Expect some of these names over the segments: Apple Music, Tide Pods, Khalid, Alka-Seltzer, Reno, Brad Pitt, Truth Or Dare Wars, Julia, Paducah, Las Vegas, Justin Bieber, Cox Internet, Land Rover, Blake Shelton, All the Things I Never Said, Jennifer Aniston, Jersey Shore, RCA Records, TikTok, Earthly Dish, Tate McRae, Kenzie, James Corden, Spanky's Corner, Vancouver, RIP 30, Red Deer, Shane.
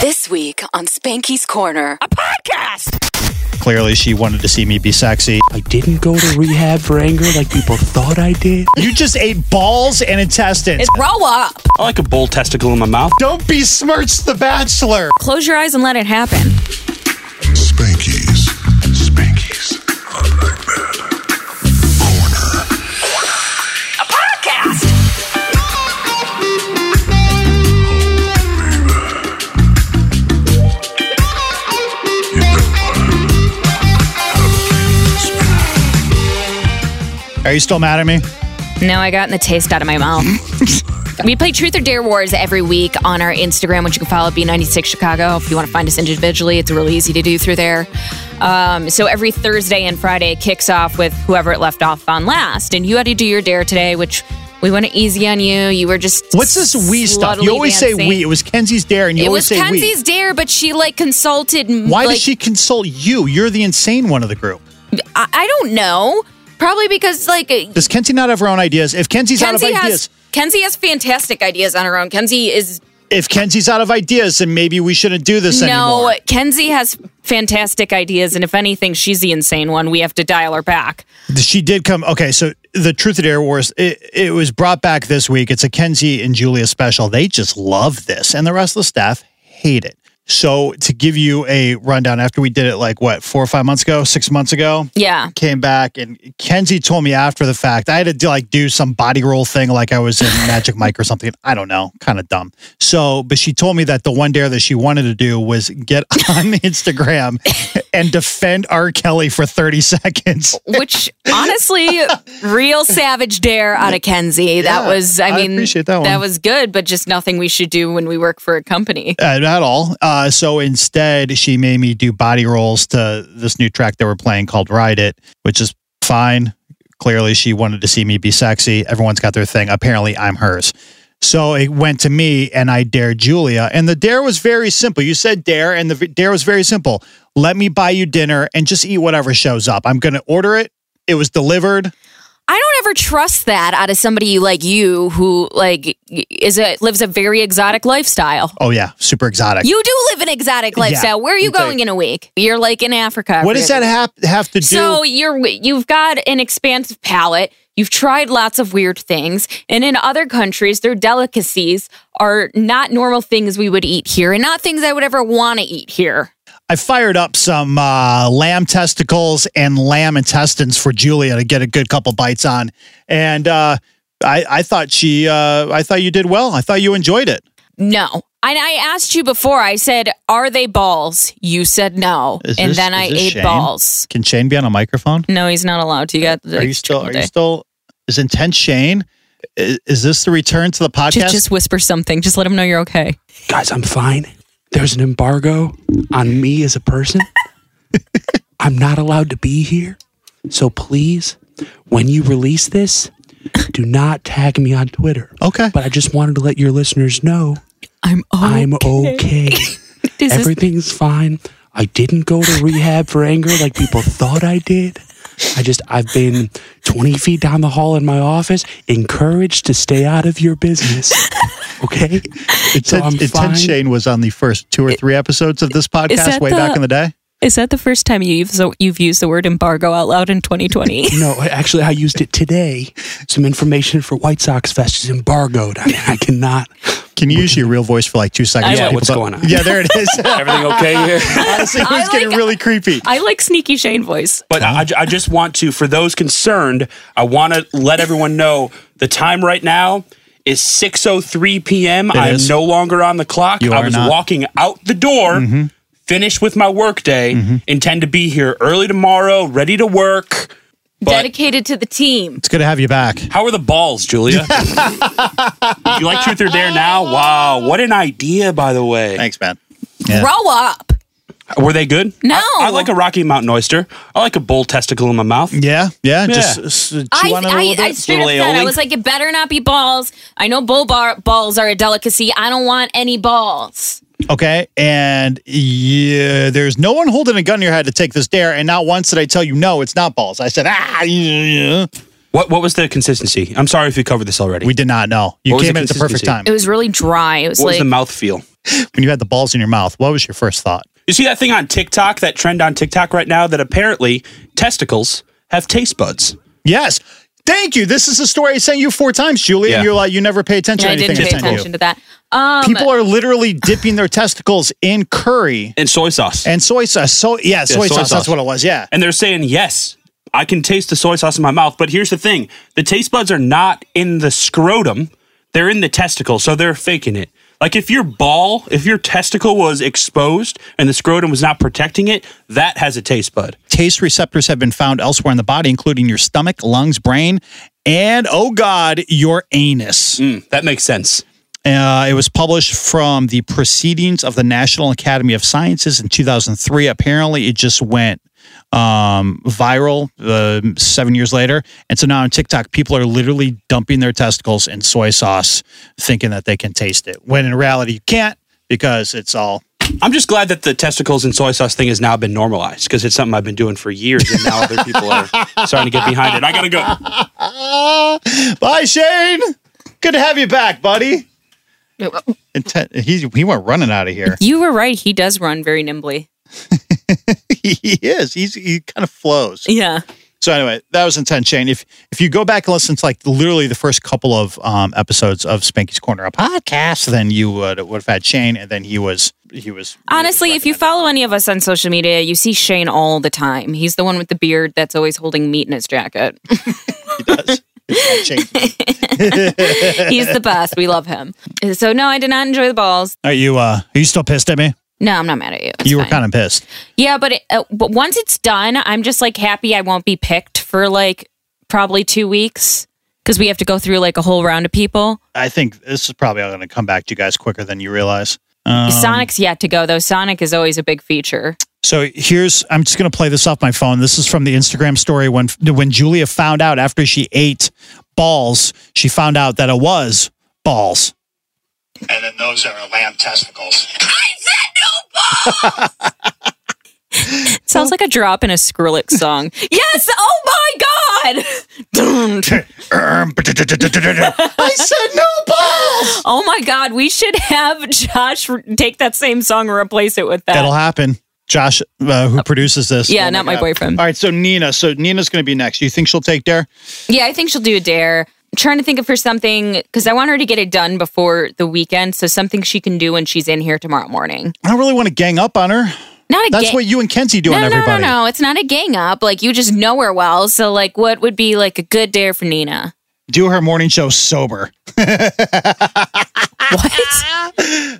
This week on Spanky's Corner, a podcast! Clearly she wanted to see me be sexy. I didn't go to rehab for anger like people thought I did. You just ate balls and intestines. Grow up. I like a bull testicle in my mouth. Don't besmirch The Bachelor. Close your eyes and let it happen. Spanky's. Spanky's. Unlike that. Are you still mad at me? No, I got the taste out of my mouth. We play Truth or Dare Wars every week on our Instagram, which you can follow at B96Chicago. If you want to find us individually, it's really easy to do through there. So every Thursday and Friday it kicks off with whoever it left off on last. And you had to do your dare today, which we went easy on you. You were just what's this we stuff? You always dancing. Say we. It was Kenzie's dare, and you it always say we. It was Kenzie's dare, but she consulted. Why did she consult you? You're the insane one of the group. I don't know. Probably because, does Kenzie not have her own ideas? If Kenzie's out of ideas... Kenzie has fantastic ideas on her own. Kenzie is... If Kenzie's out of ideas, then maybe we shouldn't do this anymore. No, Kenzie has fantastic ideas, and if anything, she's the insane one. We have to dial her back. She did come... Okay, so the Truth or Dare Wars, it was brought back this week. It's a Kenzie and Julia special. They just love this, and the rest of the staff hate it. So to give you a rundown, after we did it 6 months ago? Yeah. Came back and Kenzie told me after the fact, I had to do some body roll thing like I was in Magic Mike or something. I don't know. Kind of dumb. So, but she told me that the one dare that she wanted to do was get on Instagram and defend R. Kelly for 30 seconds. Which honestly, real savage dare out of Kenzie. Yeah, I appreciate that one. That was good, but just nothing we should do when we work for a company. Not all. So instead, she made me do body rolls to this new track that we're playing called Ride It, which is fine. Clearly, she wanted to see me be sexy. Everyone's got their thing. Apparently, I'm hers. So it went to me, and I dared Julia. And the dare was very simple. You said dare, and the dare was very simple. Let me buy you dinner and just eat whatever shows up. I'm going to order it. It was delivered. I don't ever trust that out of somebody like you who lives a very exotic lifestyle. Oh yeah, super exotic. You do live an exotic lifestyle. Yeah. Where are you going in a week? You're in Africa. What does that have to do? So you've got an expansive palate. You've tried lots of weird things, and in other countries, their delicacies are not normal things we would eat here, and not things I would ever want to eat here. I fired up some lamb testicles and lamb intestines for Julia to get a good couple bites on. And I thought I thought you did well. I thought you enjoyed it. No. And I asked you before, I said, are they balls? You said no. Then I ate Shane? Balls. Can Shane be on a microphone? No, he's not allowed to. Is intense Shane? Is this the return to the podcast? Just whisper something. Just let him know you're okay. Guys, I'm fine. There's an embargo on me as a person. I'm not allowed to be here. So please, when you release this, do not tag me on Twitter. Okay. But I just wanted to let your listeners know I'm okay. Everything's fine. I didn't go to rehab for anger like people thought I did. I've been 20 feet down the hall in my office, encouraged to stay out of your business. Okay? Shane was on the first 2 or 3 episodes of this podcast back in the day. Is that the first time you've used the word embargo out loud in 2020? No, actually, I used it today. Some information for White Sox Fest is embargoed. I cannot. Can you use your real voice for 2 seconds? Yeah, what's going on? Yeah, there it is. Everything okay here? Honestly, it was getting really creepy. I like sneaky Shane voice. But I just want to, for those concerned, I want to let everyone know the time right now is 6:03 p.m. I am no longer on the clock. I was walking out the door. Mm-hmm. Finish with my work day, intend to be here early tomorrow, ready to work. Dedicated to the team. It's good to have you back. How are the balls, Julia? You like Truth or Dare now? Wow, what an idea, by the way. Thanks, man. Yeah. Grow up. Were they good? No. I like a Rocky Mountain oyster. I like a bull testicle in my mouth. Yeah. Yeah. Just chew on it a little bit. I straight up said, I was like, it better not be balls. I know bull balls are a delicacy. I don't want any balls. Okay. And yeah, there's no one holding a gun to your head to take this dare. And not once did I tell you, no, it's not balls. I said, yeah. What was the consistency? I'm sorry if we covered this already. We did not know. You came in at the perfect time. It was really dry. It was what was the mouth feel? When you had the balls in your mouth, what was your first thought? You see that thing on TikTok, that trend on TikTok right now, that apparently testicles have taste buds. Yes. Thank you. This is a story I sent you 4 times, Julia, and you're like, you never pay attention to anything. I didn't pay attention to that. People are literally dipping their testicles in curry. And soy sauce. Soy sauce. That's what it was, yeah. And they're saying, yes, I can taste the soy sauce in my mouth. But here's the thing. The taste buds are not in the scrotum. They're in the testicle, so they're faking it. Like if your testicle was exposed and the scrotum was not protecting it, that has a taste bud. Taste receptors have been found elsewhere in the body, including your stomach, lungs, brain, and, oh God, your anus. That makes sense. It was published from the Proceedings of the National Academy of Sciences in 2003. Apparently, it just went viral 7 years later. And so now on TikTok, people are literally dumping their testicles in soy sauce, thinking that they can taste it. When in reality, you can't because it's all... I'm just glad that the testicles and soy sauce thing has now been normalized because it's something I've been doing for years and now other people are starting to get behind it. I gotta go. Bye, Shane. Good to have you back, buddy. He went running out of here. You were right. He does run very nimbly. He is. He kind of flows. Yeah. So anyway, that was intense, Shane. If you go back and listen to like literally the first couple of episodes of Spanky's Corner, a podcast, then you would have had Shane, and then he was. Honestly, if you follow any of us on social media, you see Shane all the time. He's the one with the beard that's always holding meat in his jacket. He does. He's the best. We love him. So no, I did not enjoy the balls. Are you still pissed at me? No, I'm not mad at you. You were kind of pissed. Yeah, but once it's done, I'm just like happy I won't be picked for like probably 2 weeks because we have to go through like a whole round of people. I think this is probably going to come back to you guys quicker than you realize. Sonic's yet to go though. Sonic is always a big feature. So I'm just going to play this off my phone. This is from the Instagram story when Julia found out after she ate balls, she found out that it was balls. And then those are lamb testicles. I said no balls! Sounds like a drop in a Skrillex song. Yes! Oh my God! I said no balls! Oh my God, we should have Josh take that same song and replace it with that. That'll happen. Josh, who produces this. Yeah, not my boyfriend. All right, so Nina. So Nina's going to be next. Do you think she'll take dare? Yeah, I think she'll do a dare. I'm trying to think of her something, because I want her to get it done before the weekend, so something she can do when she's in here tomorrow morning. I don't really want to gang up on her. That's what you and Kenzie do on everybody. No, it's not a gang up. Like, you just know her well, so, like, what would be, like, a good dare for Nina? Do her morning show sober. What?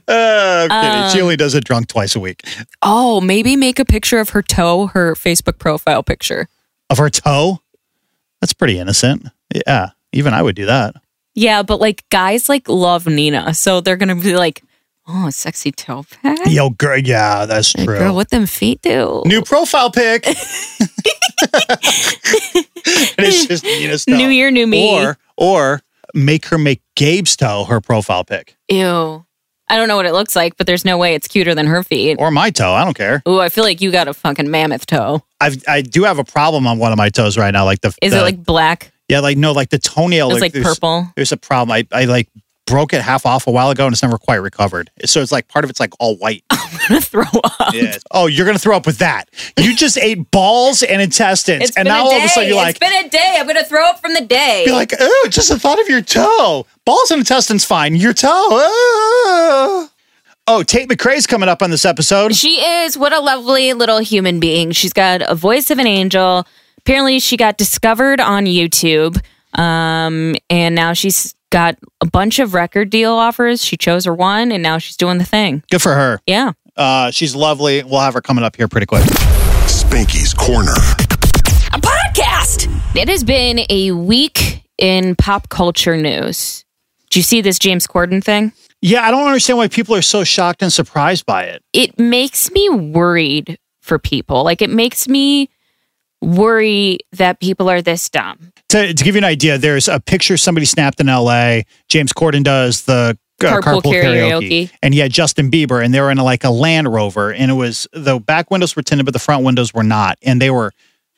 Okay. She only does it drunk twice a week. Oh, maybe make a picture of her toe, her Facebook profile picture. Of her toe? That's pretty innocent. Yeah, even I would do that. Yeah, but like guys like love Nina, so they're going to be like, oh, sexy toe pack. Yo, girl, yeah, that's true. Girl, what them feet do? New profile pic. And it's just Nina's toe. New year, new me. Or make her make Gabe's toe her profile pic. Ew. I don't know what it looks like, but there's no way it's cuter than her feet. Or my toe. I don't care. Ooh, I feel like you got a fucking mammoth toe. I do have a problem on one of my toes right now. Like Is it like black? Yeah, like no, like the toenail. It's like purple. There's a problem. I like broke it half off a while ago and it's never quite recovered. So it's like part of it's like all white. I'm going to throw up. Yeah. Oh, you're going to throw up with that. You just ate balls and intestines. It's and now all of a sudden you're like, it's been a day. I'm going to throw up from the day. Be like, oh, just the thought of your toe. Balls and intestines, fine. Your toe. Oh. Oh, Tate McRae's coming up on this episode. She is. What a lovely little human being. She's got a voice of an angel. Apparently, she got discovered on YouTube, and now she's got a bunch of record deal offers. She chose her one, and now she's doing the thing. Good for her. Yeah. She's lovely. We'll have her coming up here pretty quick. Spanky's Corner. A podcast! It has been a week in pop culture news. Did you see this James Corden thing? Yeah, I don't understand why people are so shocked and surprised by it. It makes me worried for people. Like, it makes me worry that people are this dumb. To give you an idea, there's a picture somebody snapped in LA. James Corden does the carpool karaoke. And he had Justin Bieber, and they were in a Land Rover, and it was, the back windows were tinted, but the front windows were not. And they were,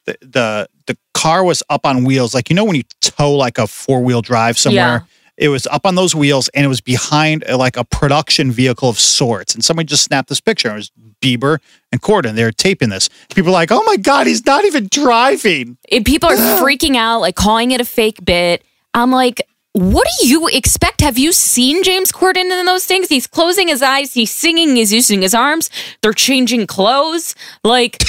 the car was up on wheels. Like, you know, when you tow a 4-wheel drive somewhere, it was up on those wheels, and it was behind a production vehicle of sorts. And somebody just snapped this picture. It was Bieber and Corden. They're taping this. People are like, oh my God, he's not even driving. And people are freaking out, calling it a fake bit. I'm like, what do you expect? Have you seen James Corden in those things? He's closing his eyes. He's singing. He's using his arms. They're changing clothes. What?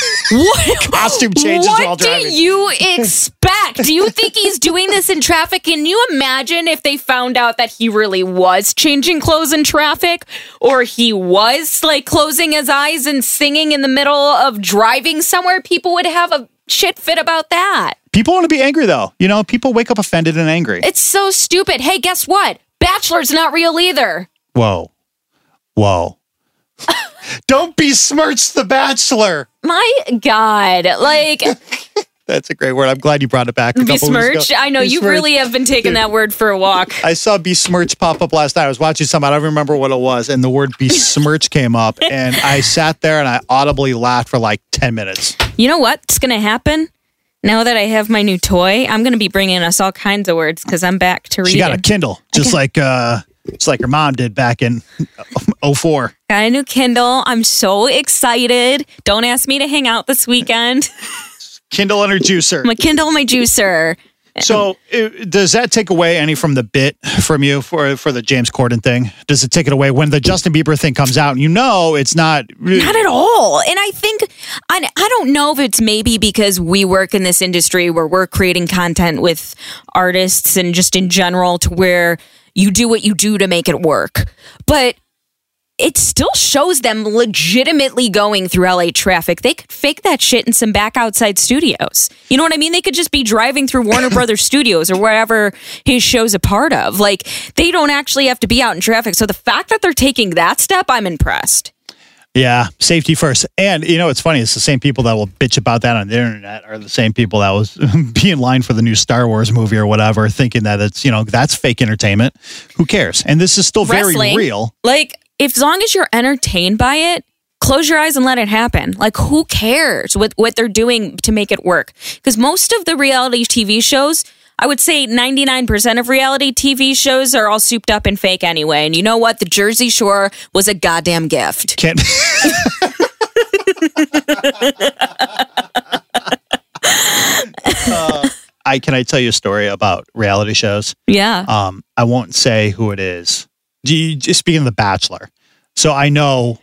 Costume changes while driving. What do you expect? Do you think he's doing this in traffic? Can you imagine if they found out that he really was changing clothes in traffic? Or he was, closing his eyes and singing in the middle of driving somewhere? People would have a shit fit about that. People want to be angry, though. You know, people wake up offended and angry. It's so stupid. Hey, guess what? Bachelor's not real either. Whoa. Don't besmirch The Bachelor. My God. That's a great word. I'm glad you brought it back. Besmirch? I know, you really have been taking that word for a walk. I saw besmirch pop up last night. I was watching something. I don't remember what it was. And the word besmirch came up. And I sat there and I audibly laughed for 10 minutes. You know what's going to happen? Now that I have my new toy, I'm going to be bringing us all kinds of words because I'm back to reading. She got a Kindle, just like her mom did back in 2004. Got a new Kindle. I'm so excited. Don't ask me to hang out this weekend. Kindle and her juicer. My Kindle and my juicer. So does that take away any from the bit from you for the James Corden thing? Does it take it away when the Justin Bieber thing comes out? You know, it's not. Not at all. And I think, I don't know if it's maybe because we work in this industry where we're creating content with artists and just in general to where you do what you do to make it work. But it still shows them legitimately going through LA traffic. They could fake that shit in some back outside studios. You know what I mean? They could just be driving through Warner Brothers Studios or wherever his show's a part of. They don't actually have to be out in traffic. So the fact that they're taking that step, I'm impressed. Yeah, safety first. And, you know, it's funny. It's the same people that will bitch about that on the internet are the same people that was be in line for the new Star Wars movie or whatever, thinking that it's, you know, that's fake entertainment. Who cares? And this is still very real. As long as you're entertained by it, close your eyes and let it happen. Who cares what they're doing to make it work? Because most of the reality TV shows, I would say 99% of reality TV shows are all souped up and fake anyway. And you know what? The Jersey Shore was a goddamn gift. Can I tell you a story about reality shows? Yeah. I won't say who it is. Speaking of The Bachelor, so I know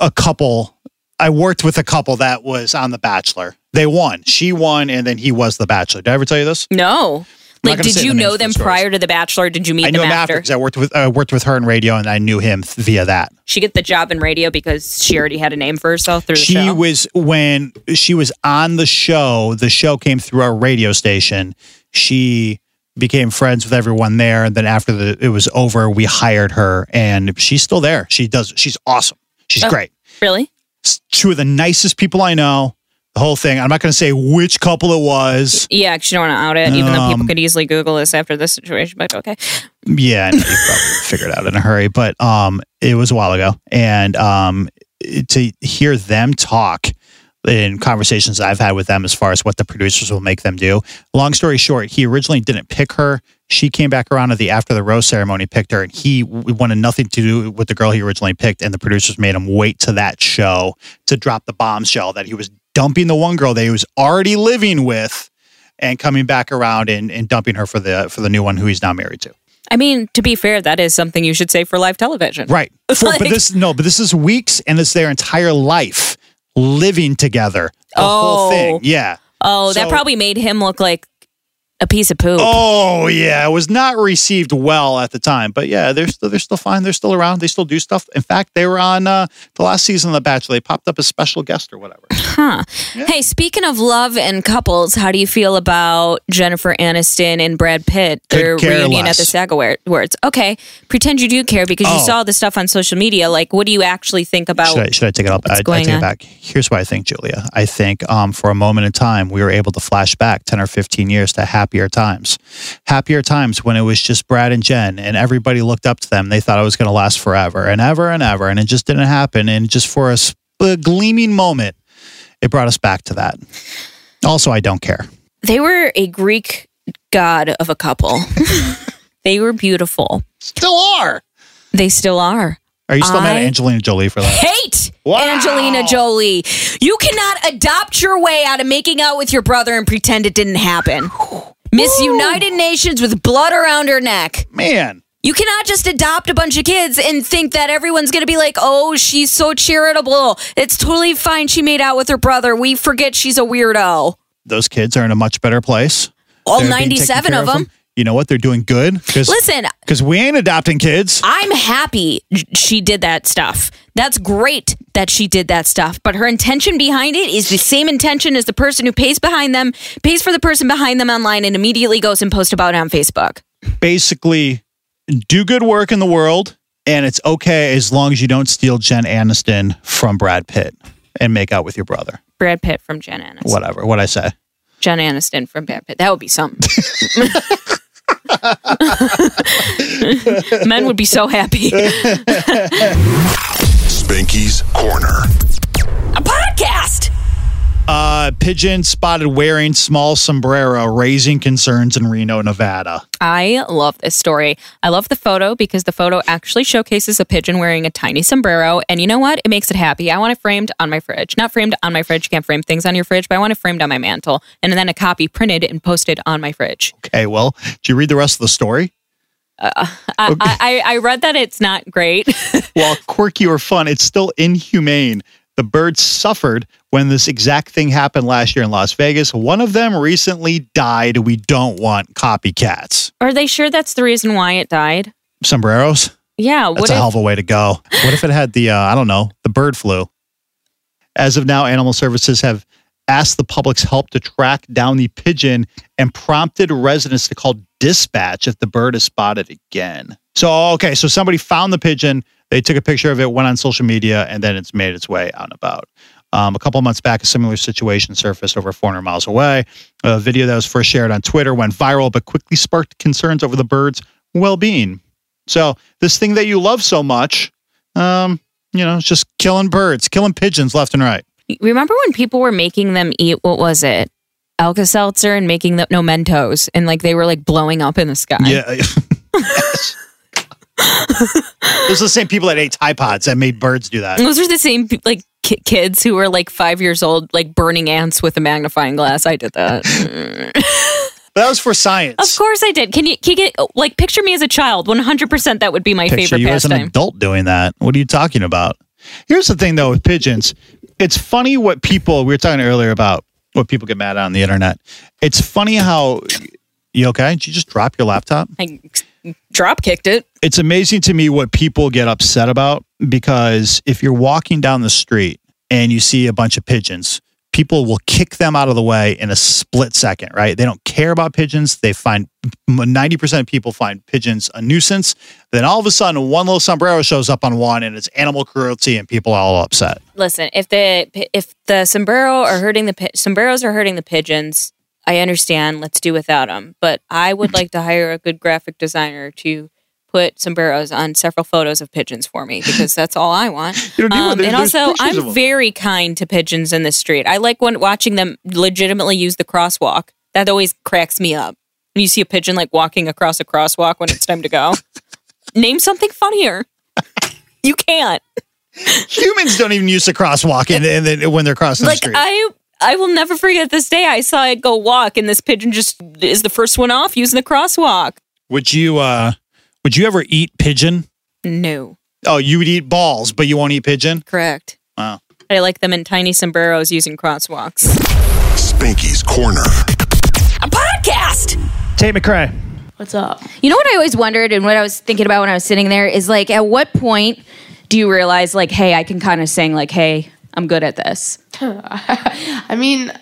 a couple, I worked with a couple that was on The Bachelor. They won. She won, and then he was The Bachelor. Did I ever tell you this? No. Did you know them prior to The Bachelor? Or did you meet them after? I knew them after because I worked with her in radio, and I knew him via that. She got the job in radio because she already had a name for herself through the show? When she was on the show came through our radio station. She became friends with everyone there, and then after it was over, we hired her, and she's still there. She's awesome. She's great. Really? Two of the nicest people I know. The whole thing. I'm not going to say which couple it was. Yeah, because you don't want to out it, even though people could easily Google this after this situation, but okay. Yeah, I know you probably figured it out in a hurry, but it was a while ago, and to hear them talk in conversations I've had with them as far as what the producers will make them do. Long story short, he originally didn't pick her. She came back around after the rose ceremony, picked her, and he wanted nothing to do with the girl he originally picked, and the producers made him wait to that show to drop the bombshell that he was dumping the one girl that he was already living with and coming back around and dumping her for the new one who he's now married to. I mean, to be fair, that is something you should say for live television. Right. But this is weeks, and it's their entire life. Living together. The whole thing. Yeah. Oh, so, that probably made him look like a piece of poop. Oh, yeah. It was not received well at the time. But yeah, they're still fine. They're still around. They still do stuff. In fact, they were on the last season of The Bachelor. They popped up as special guest or whatever. Huh. Yeah. Hey, speaking of love and couples, how do you feel about Jennifer Aniston and Brad Pitt? Their reunion less. At the SAG Awards. Okay. Pretend you do care because you saw the stuff on social media. Like, what do you actually think about? Should I take it up? I take it back. Here's what I think, Julia. I think for a moment in time, we were able to flash back 10 or 15 years to happier times when it was just Brad and Jen and everybody looked up to them. They thought it was going to last forever and ever and ever. And it just didn't happen. And just for a gleaming moment, it brought us back to that. Also, I don't care. They were a Greek god of a couple. They were beautiful. Still are. They still are. Are you still mad at Angelina Jolie for that? Hate Angelina Jolie. You cannot adopt your way out of making out with your brother and pretend it didn't happen. Miss United Nations with blood around her neck. Man. You cannot just adopt a bunch of kids and think that everyone's going to be like, oh, she's so charitable. It's totally fine. She made out with her brother. We forget she's a weirdo. Those kids are in a much better place. All 97 of them. You know what? They're doing good. Listen. Because we ain't adopting kids. I'm happy she did that stuff. That's great that she did that stuff. But her intention behind it is the same intention as the person who pays for the person behind them online and immediately goes and posts about it on Facebook. Basically, do good work in the world. And it's okay as long as you don't steal Jen Aniston from Brad Pitt and make out with your brother. Brad Pitt from Jen Aniston. Whatever. What'd I say? Jen Aniston from Brad Pitt. That would be something. Men would be so happy. Spanky's Corner, a podcast. Pigeon spotted wearing small sombrero, raising concerns in Reno, Nevada. I love this story. I love the photo because the photo actually showcases a pigeon wearing a tiny sombrero. And you know what? It makes it happy. I want it framed on my fridge. Not framed on my fridge. You can't frame things on your fridge, but I want it framed on my mantle. And then a copy printed and posted on my fridge. Okay, well, did you read the rest of the story? I read that it's not great. While quirky or fun, it's still inhumane. The birds suffered when this exact thing happened last year in Las Vegas. One of them recently died. We don't want copycats. Are they sure that's the reason why it died? Sombreros? Yeah. That's a hell of a way to go. What if it had the bird flu? As of now, animal services have asked the public's help to track down the pigeon and prompted residents to call dispatch if the bird is spotted again. So somebody found the pigeon. They took a picture of it, went on social media, and then it's made its way out and about. A couple months back, a similar situation surfaced over 400 miles away. A video that was first shared on Twitter went viral, but quickly sparked concerns over the bird's well-being. So this thing that you love so much, it's just killing birds, killing pigeons left and right. Remember when people were making them eat, what was it? Alka-Seltzer and making them, no, Mentos. And they were blowing up in the sky. Yeah. Yes. Those are the same people that ate Tide Pods that made birds do that. Those are the same kids who were 5 years old, burning ants with a magnifying glass. I did that. But that was for science. Of course I did. Can you get, picture me as a child. 100% that would be my favorite pastime. As an adult doing that. What are you talking about? Here's the thing, though, with pigeons. It's funny what people, we were talking earlier about what people get mad at on the internet. It's funny how, you okay? Did you just drop your laptop? I drop kicked it. It's amazing to me what people get upset about, because if you're walking down the street and you see a bunch of pigeons, people will kick them out of the way in a split second, right? They don't care about pigeons. 90% of people find pigeons a nuisance. Then all of a sudden, one little sombrero shows up on one and it's animal cruelty and people are all upset. Listen, if the sombreros are hurting the pigeons, I understand. Let's do without them. But I would like to hire a good graphic designer to put sombreros on several photos of pigeons for me, because that's all I want. And also, I'm very kind to pigeons in the street. I like watching them legitimately use the crosswalk. That always cracks me up. When you see a pigeon walking across a crosswalk when it's time to go. Name something funnier. You can't. Humans don't even use the crosswalk and when they're crossing the street. I will never forget this day. I saw it go walk, and this pigeon just is the first one off using the crosswalk. Would you ever eat pigeon? No. Oh, you would eat balls, but you won't eat pigeon? Correct. Wow. I like them in tiny sombreros using crosswalks. Spanky's Corner, a podcast. fast. Tate McRae. What's up? You know what I always wondered and what I was thinking about when I was sitting there is like, at what point do you realize like, hey, I can kind of sing like, hey, I'm good at this? I mean,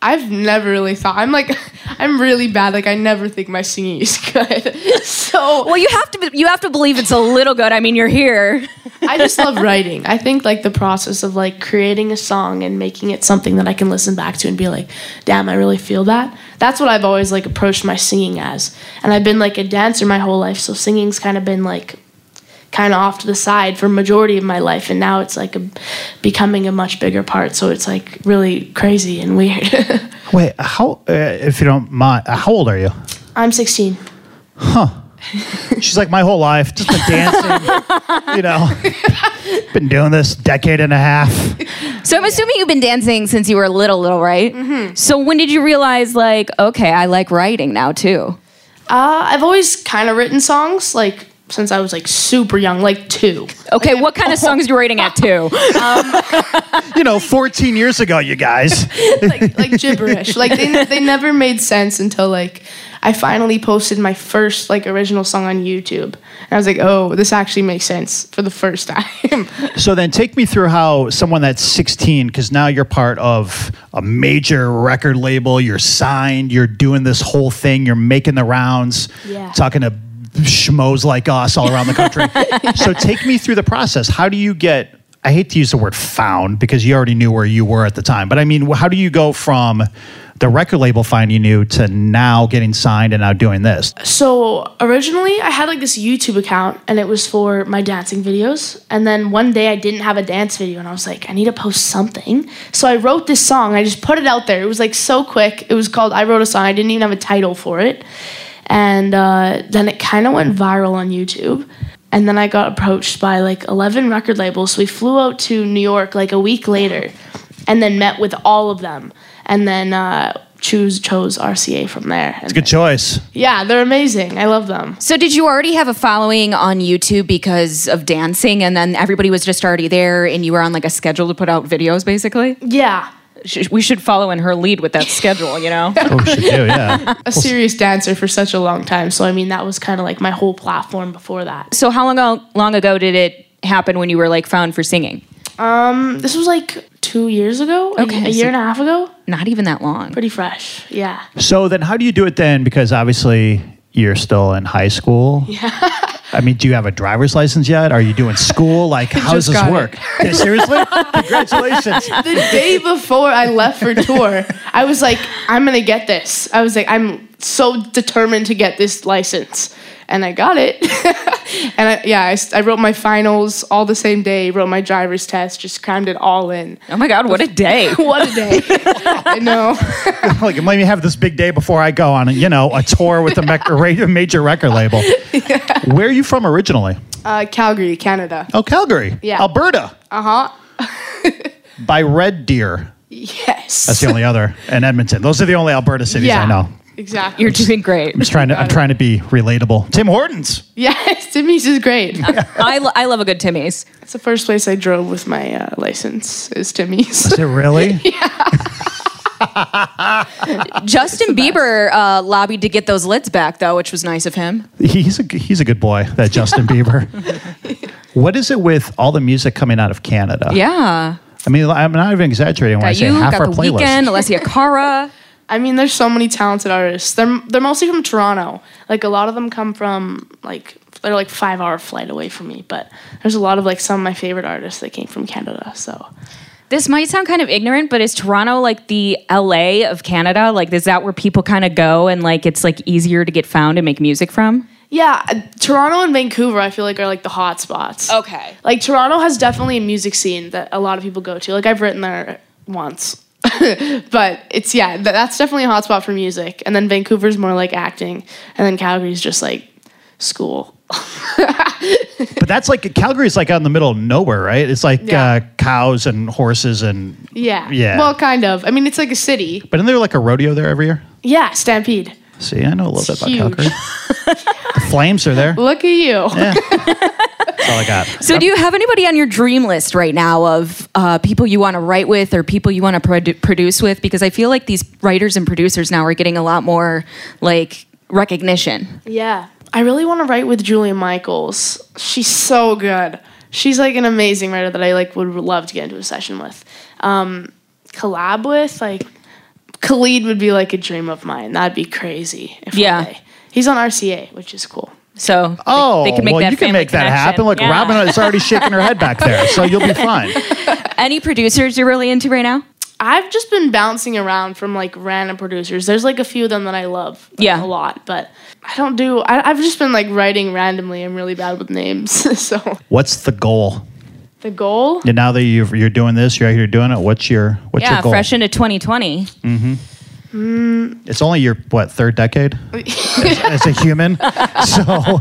I've never really thought. I'm really bad. Like, I never think my singing is good. So well, you have to believe it's a little good. I mean, you're here. I just love writing. I think like the process of like creating a song and making it something that I can listen back to and be like, damn, I really feel that. That's what I've always like approached my singing as. And I've been like a dancer my whole life, so singing's kind of been like kind of off to the side for majority of my life, and now it's like becoming a much bigger part, so it's like really crazy and weird. Wait, how, if you don't mind, how old are you? I'm 16. Huh. She's like, my whole life, just been dancing, you know, been doing this decade and a half. So I'm assuming you've been dancing since you were little, right? Mm-hmm. So when did you realize, like, okay, I like writing now, too? I've always kind of written songs, like, since I was like super young, like 2. Okay, like, what kind of songs you writing at 2? 14 years ago, you guys. like gibberish. Like they never made sense until like I finally posted my first like original song on YouTube. And I was like, oh, this actually makes sense for the first time. So then take me through how someone that's 16, because now you're part of a major record label, you're signed, you're doing this whole thing, you're making the rounds, yeah, talking to schmoes like us all around the country. So take me through the process. How do you get, I hate to use the word found because you already knew where you were at the time, but I mean, how do you go from the record label finding you new to now getting signed and now doing this? So originally I had like this YouTube account and it was for my dancing videos. And then one day I didn't have a dance video and I was like, I need to post something. So I wrote this song. I just put it out there. It was like so quick. It was called I Wrote a Song. I didn't even have a title for it. And then it kind of went viral on YouTube. And then I got approached by like 11 record labels. So we flew out to New York like a week later and then met with all of them. And then chose RCA from there. It's a good choice. Yeah, they're amazing. I love them. So did you already have a following on YouTube because of dancing? And then everybody was just already there and you were on like a schedule to put out videos basically? Yeah. We should follow in her lead with that schedule, you know? Oh, we should do, yeah. A serious dancer for such a long time. So, I mean, that was kind of like my whole platform before that. So how long ago did it happen when you were like found for singing? This was like 2 years ago, okay, a year and a half ago. Not even that long. Pretty fresh, yeah. So then how do you do it then? Because obviously you're still in high school. Yeah. I mean, do you have a driver's license yet? Are you doing school? Like, how does this work? Yeah, seriously? Congratulations. The day before I left for tour, I was like, I'm going to get this. I was like, I'm so determined to get this license. And I got it. And I wrote my finals all the same day, wrote my driver's test, just crammed it all in. Oh my God, what a day. What a day. I know. Like, let me have this big day before I go on, a tour with a major record label. Yeah. Where are you from originally? Calgary, Canada. Oh, Calgary. Yeah. Alberta. Uh-huh. By Red Deer. Yes. That's the only other. And Edmonton. Those are the only Alberta cities I know. Exactly. You're doing great. I'm trying to be relatable. Tim Hortons. Yes, Timmy's is great. I love a good Timmy's. It's the first place I drove with my license is Timmy's. Is it really? Yeah. Justin Bieber lobbied to get those lids back, though, which was nice of him. He's a good boy, that Justin Bieber. What is it with all the music coming out of Canada? Yeah. I mean, I'm not even exaggerating when I say half our playlist. The Weeknd, Alessia Cara. I mean, there's so many talented artists. They're mostly from Toronto. Like, a lot of them come from, like, they're, like, 5-hour flight away from me. But there's a lot of, like, some of my favorite artists that came from Canada, so. This might sound kind of ignorant, but is Toronto, like, the LA of Canada? Like, is that where people kind of go and, like, it's, like, easier to get found and make music from? Yeah, Toronto and Vancouver, I feel like, are, like, the hot spots. Okay. Like, Toronto has definitely a music scene that a lot of people go to. Like, I've written there once. But it's, yeah, that's definitely a hotspot for music. And then Vancouver's more like acting. And then Calgary's just like school. But that's like, Calgary's like out in the middle of nowhere, right? It's like cows and horses and... Yeah. Well, kind of. I mean, it's like a city. But isn't there like a rodeo there every year? Yeah, Stampede. See, I know a little bit about Calgary. The Flames are there. Look at you. Yeah. That's all I got. So do you have anybody on your dream list right now of people you want to write with or people you want to produce with? Because I feel like these writers and producers now are getting a lot more, like, recognition. Yeah. I really want to write with Julia Michaels. She's so good. She's, like, an amazing writer that I, like, would love to get into a session with. Collab with, like, Khalid would be, like, a dream of mine. That'd be crazy. He's on RCA, which is cool. So they can make that you can make that happen. Look, yeah. Robin is already shaking her head back there, so you'll be fine. Any producers you're really into right now? I've just been bouncing around from, like, random producers. There's, like, a few of them that I love a lot, but I've just been, like, writing randomly. I'm really bad with names, so. What's the goal? The goal? And now that you're doing this, you're out here doing it, what's your goal? Yeah, fresh into 2020. Mm-hmm. It's only your, third decade as a human? So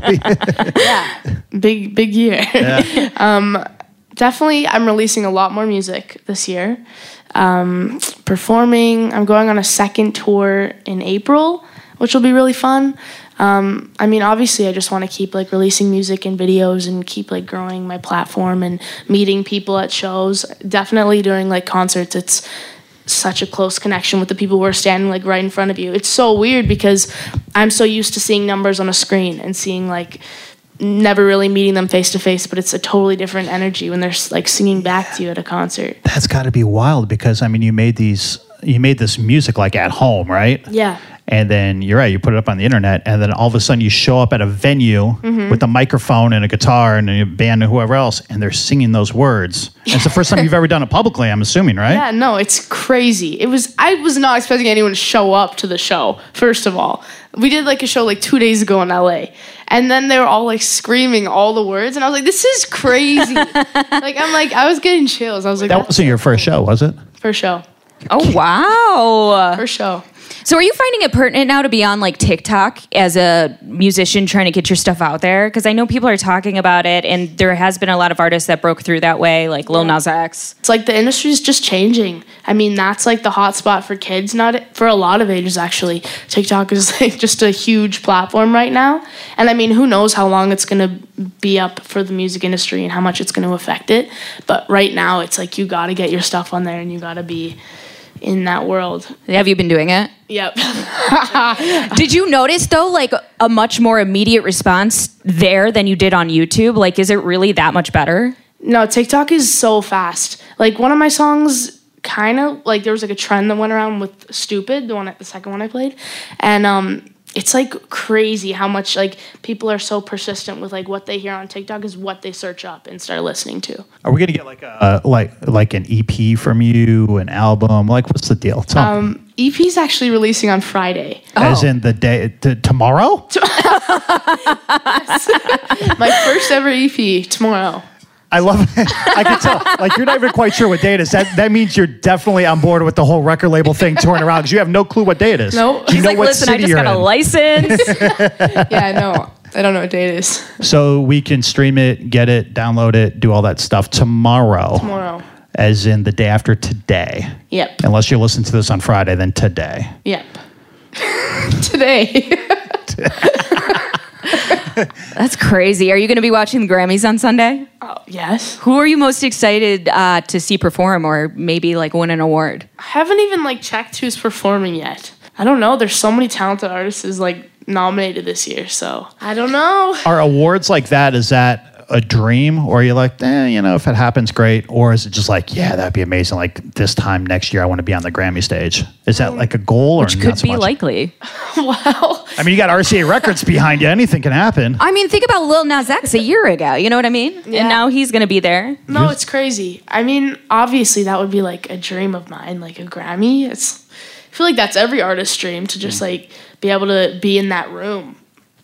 yeah, big year. Yeah. Definitely, I'm releasing a lot more music this year. Performing, I'm going on a second tour in April, which will be really fun. I mean, obviously, I just want to keep, like, releasing music and videos and keep, like, growing my platform and meeting people at shows. Definitely during, like, concerts, it's such a close connection with the people who are standing, like, right in front of you. It's so weird because I'm so used to seeing numbers on a screen and seeing, like, never really meeting them face to face, but it's a totally different energy when they're, like, singing back to you at a concert. That's got to be wild because, I mean, you made this music, like, at home, right? Yeah. And then you're right, you put it up on the internet, and then all of a sudden you show up at a venue with a microphone and a guitar and a band and whoever else, and they're singing those words. It's the first time you've ever done it publicly, I'm assuming, right? Yeah, no, it's crazy. I was not expecting anyone to show up to the show, first of all. We did, like, a show, like, 2 days ago in LA, and then they were all, like, screaming all the words, and I was like, this is crazy. Like, I'm like, I was getting chills. I was like, that wasn't your first show, was it? First show. Oh, wow. First show. So are you finding it pertinent now to be on, like, TikTok as a musician trying to get your stuff out there? Because I know people are talking about it, and there has been a lot of artists that broke through that way, like Lil Nas X. It's like the industry's just changing. I mean, that's, like, the hot spot for kids, not for a lot of ages, actually. TikTok is, like, just a huge platform right now. And, I mean, who knows how long it's going to be up for the music industry and how much it's going to affect it. But right now, it's like you got to get your stuff on there, and you got to be in that world. Have you been doing it? Yep. Did you notice, though, like, a much more immediate response there than you did on YouTube? Like, is it really that much better? No, TikTok is so fast. Like, one of my songs kind of, like, there was, like, a trend that went around with Stupid, the second one I played. And it's, like, crazy how much, like, people are so persistent with, like, what they hear on TikTok is what they search up and start listening to. Are we going to get, like, a an EP from you, an album? Like, what's the deal? Tell me. EP's actually releasing on Friday. Oh. As in the day, tomorrow? My first ever EP, tomorrow. I love it. I can tell. Like, you're not even quite sure what day it is. That means you're definitely on board with the whole record label thing touring around because you have no clue what day it is. No. Nope. She's like, listen, I just got a license. Yeah, no. I don't know what day it is. So we can stream it, get it, download it, do all that stuff tomorrow. Tomorrow. As in the day after today. Yep. Unless you listen to this on Friday, then today. Yep. Today. That's crazy. Are you going to be watching the Grammys on Sunday? Oh, yes. Who are you most excited to see perform or maybe, like, win an award? I haven't even, like, checked who's performing yet. I don't know. There's so many talented artists, like, nominated this year, so I don't know. Are awards like that, is that a dream, or are you like, you know, if it happens, great? Or is it just like, yeah, that'd be amazing. Like, this time next year, I want to be on the Grammy stage. Is that like a goal, or which could not so be much? Likely? Well, I mean, you got RCA Records behind you. Anything can happen. I mean, think about Lil Nas X a year ago. You know what I mean? Yeah. And now he's gonna be there. No, it's crazy. I mean, obviously, that would be like a dream of mine, like a Grammy. I feel like that's every artist's dream to just like be able to be in that room.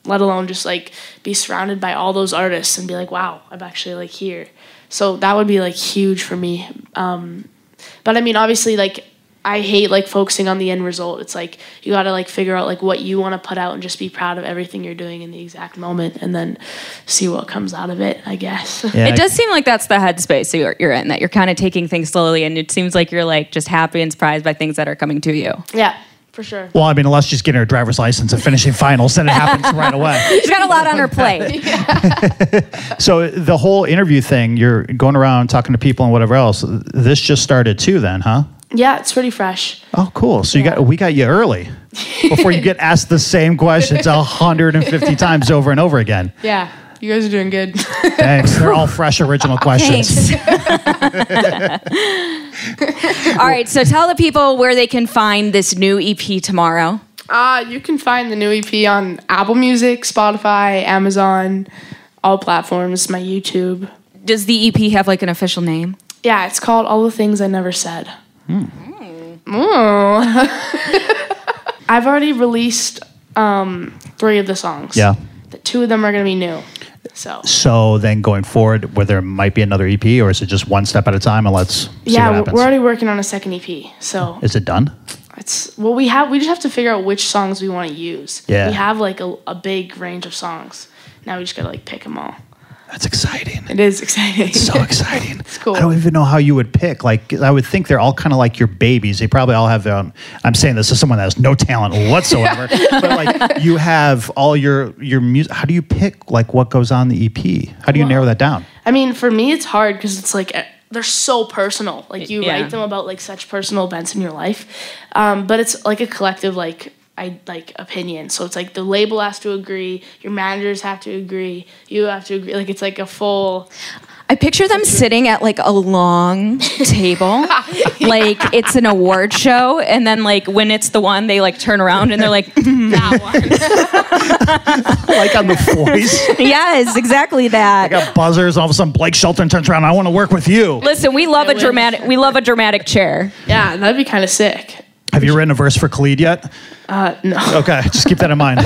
Let alone just, like, be surrounded by all those artists and be like, wow, I'm actually, like, here. So that would be, like, huge for me. But, I mean, obviously, like, I hate, like, focusing on the end result. It's, like, you got to, like, figure out, like, what you want to put out and just be proud of everything you're doing in the exact moment and then see what comes out of it, I guess. Yeah, it does seem like that's the headspace you're in, that you're kind of taking things slowly, and it seems like you're, like, just happy and surprised by things that are coming to you. Yeah. For sure. Well, I mean, unless she's getting her driver's license and finishing finals, then it happens right away. She's got a lot on her plate. Yeah. So the whole interview thing, you're going around talking to people and whatever else, this just started too then, huh? Yeah, it's pretty fresh. Oh, cool. So we got you early before you get asked the same questions 150 times over and over again. Yeah. You guys are doing good. Thanks. They're all fresh, original questions. All right. So tell the people where they can find this new EP tomorrow. You can find the new EP on Apple Music, Spotify, Amazon, all platforms, my YouTube. Does the EP have like an official name? Yeah. It's called All the Things I Never Said. I've already released 3 of the songs. Yeah. 2 of them are going to be new. So then going forward, where there might be another EP, or is it just one step at a time and let's see what happens? We're already working on a second EP. So is it done? We just have to figure out which songs we want to use. Yeah. We have like a big range of songs. Now we just got to like pick them all. That's exciting. It is exciting. It's so exciting. It's cool. I don't even know how you would pick. Like, I would think they're all kind of like your babies. They probably all have their own. I'm saying this as someone that has no talent whatsoever. But like, you have all your music. How do you pick like what goes on the EP? How do you narrow that down? I mean, for me, it's hard because it's like they're so personal. Like you write them about like such personal events in your life, but it's like a collective opinion. So it's like the label has to agree, your managers have to agree, you have to agree. Like it's like a full. I picture them sitting at like a long table, like it's an award show, and then like when it's the one, they like turn around and they're like, that one. Like on The Voice. Yes, exactly that. I got buzzers. All of a sudden, Blake Shelton turns around. I want to work with you. Listen, we love a dramatic chair. Yeah, that'd be kind of sick. Have you written a verse for Khalid yet? No. Okay, just keep that in mind.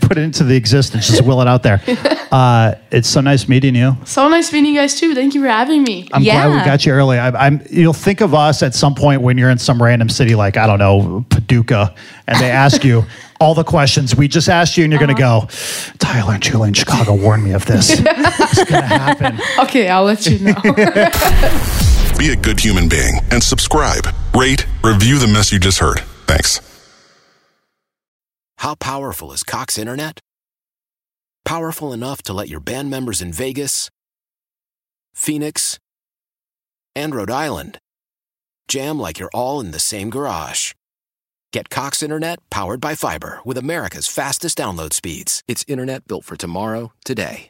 Put it into the existence. Just will it out there. It's so nice meeting you. So nice meeting you guys too. Thank you for having me. I'm glad we got you early. You'll think of us at some point when you're in some random city, like, I don't know, Paducah, and they ask you all the questions we just asked you, and you're going to go, Tyler and Julia in Chicago warned me of this. It's going to happen. Okay, I'll let you know. Be a good human being and subscribe, rate, review the mess you just heard. Thanks. How powerful is Cox Internet? Powerful enough to let your band members in Vegas, Phoenix, and Rhode Island jam like you're all in the same garage. Get Cox Internet powered by fiber with America's fastest download speeds. It's internet built for tomorrow, today.